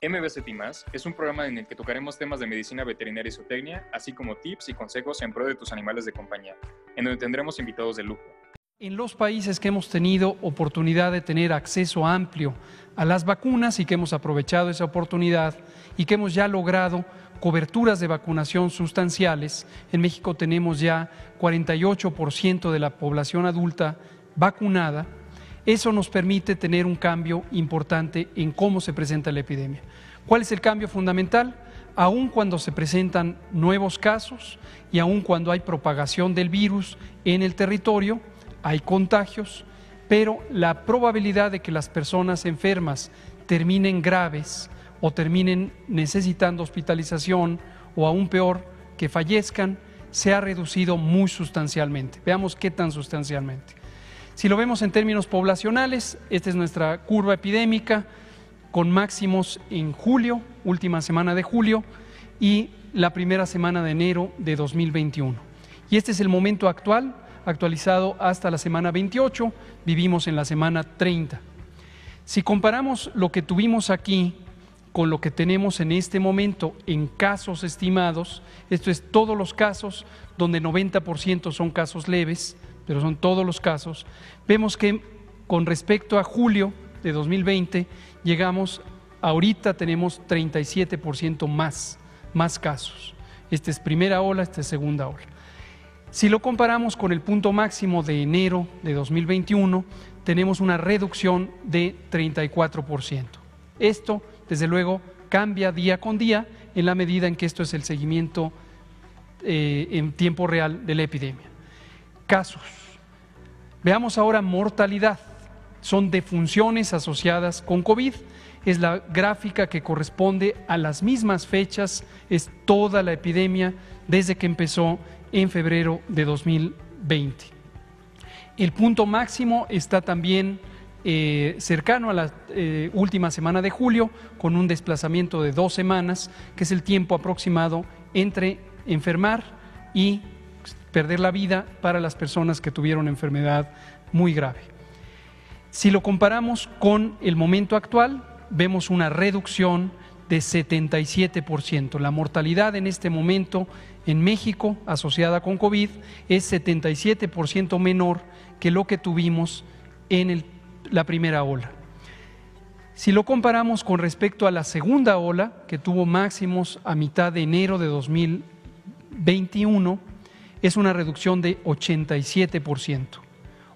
MVS Timás es un programa en el que tocaremos temas de medicina veterinaria y zootecnia, así como tips y consejos en pro de tus animales de compañía, en donde tendremos invitados de lujo. En los países que hemos tenido oportunidad de tener acceso amplio a las vacunas y que hemos aprovechado esa oportunidad y que hemos ya logrado coberturas de vacunación sustanciales, en México tenemos ya 48% de la población adulta vacunada. Eso nos permite tener un cambio importante en cómo se presenta la epidemia. ¿Cuál es el cambio fundamental? Aun cuando se presentan nuevos casos y aun cuando hay propagación del virus en el territorio, hay contagios, pero la probabilidad de que las personas enfermas terminen graves o terminen necesitando hospitalización o aún peor, que fallezcan, se ha reducido muy sustancialmente. Veamos qué tan sustancialmente. Si lo vemos en términos poblacionales, esta es nuestra curva epidémica con máximos en julio, última semana de julio y la primera semana de enero de 2021. Y este es el momento actual, actualizado hasta la semana 28, vivimos en la semana 30. Si comparamos lo que tuvimos aquí con lo que tenemos en este momento en casos estimados, esto es todos los casos donde 90% son casos leves, pero son todos los casos, vemos que con respecto a julio de 2020 llegamos, ahorita tenemos 37% más casos. Esta es primera ola, esta es segunda ola. Si lo comparamos con el punto máximo de enero de 2021, tenemos una reducción de 34%. Esto, desde luego, cambia día con día en la medida en que esto es el seguimiento en tiempo real de la epidemia. Casos. Veamos ahora mortalidad, son defunciones asociadas con COVID, es la gráfica que corresponde a las mismas fechas, es toda la epidemia desde que empezó en febrero de 2020. El punto máximo está también cercano a la última semana de julio, con un desplazamiento de 2 semanas, que es el tiempo aproximado entre enfermar y perder la vida para las personas que tuvieron enfermedad muy grave. Si lo comparamos con el momento actual, vemos una reducción de 77%. La mortalidad en este momento en México asociada con COVID es 77% menor que lo que tuvimos en la primera ola. Si lo comparamos con respecto a la segunda ola, que tuvo máximos a mitad de enero de 2021, es una reducción de 87%.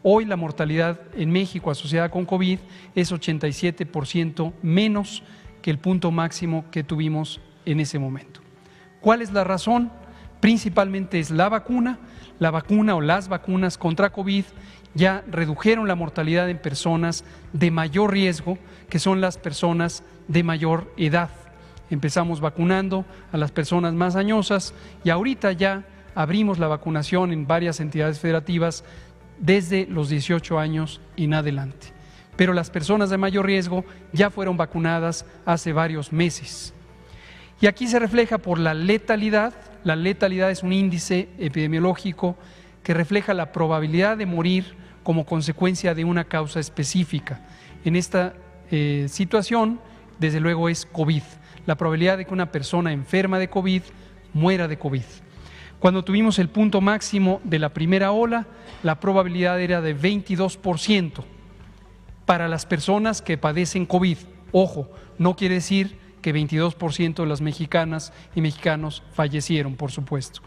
Hoy la mortalidad en México asociada con COVID es 87% menos que el punto máximo que tuvimos en ese momento. ¿Cuál es la razón? Principalmente es la vacuna o las vacunas contra COVID ya redujeron la mortalidad en personas de mayor riesgo, que son las personas de mayor edad. Empezamos vacunando a las personas más añosas y ahorita ya abrimos la vacunación en varias entidades federativas desde los 18 años en adelante. Pero las personas de mayor riesgo ya fueron vacunadas hace varios meses. Y aquí se refleja por la letalidad. La letalidad es un índice epidemiológico que refleja la probabilidad de morir como consecuencia de una causa específica. En esta situación, desde luego, es COVID. La probabilidad de que una persona enferma de COVID muera de COVID. Cuando tuvimos el punto máximo de la primera ola, la probabilidad era de 22% para las personas que padecen COVID. Ojo, no quiere decir que 22% de las mexicanas y mexicanos fallecieron, por supuesto.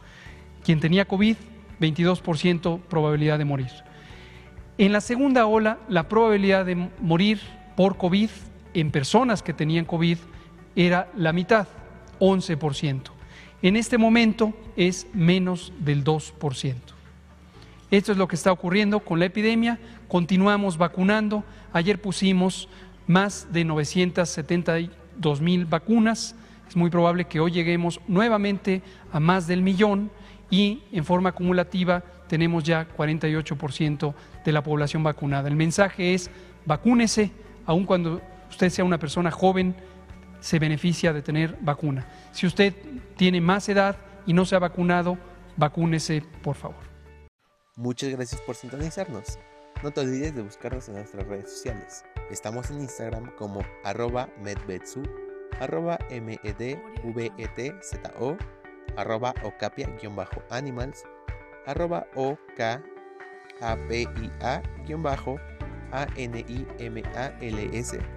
Quien tenía COVID, 22% probabilidad de morir. En la segunda ola, la probabilidad de morir por COVID en personas que tenían COVID era la mitad, 11%. En este momento es menos del 2%. Esto es lo que está ocurriendo con la epidemia. Continuamos vacunando. Ayer pusimos más de 972,000 vacunas. Es muy probable que hoy lleguemos nuevamente a más del 1,000,000 y en forma acumulativa tenemos ya 48% de la población vacunada. El mensaje es vacúnese, aun cuando usted sea una persona joven, se beneficia de tener vacuna. Si usted tiene más edad y no se ha vacunado, vacúnese, por favor. Muchas gracias por sintonizarnos. No te olvides de buscarnos en nuestras redes sociales. Estamos en Instagram como @medvetsu, @medvetzo, @okapia_animals, @okapia_animals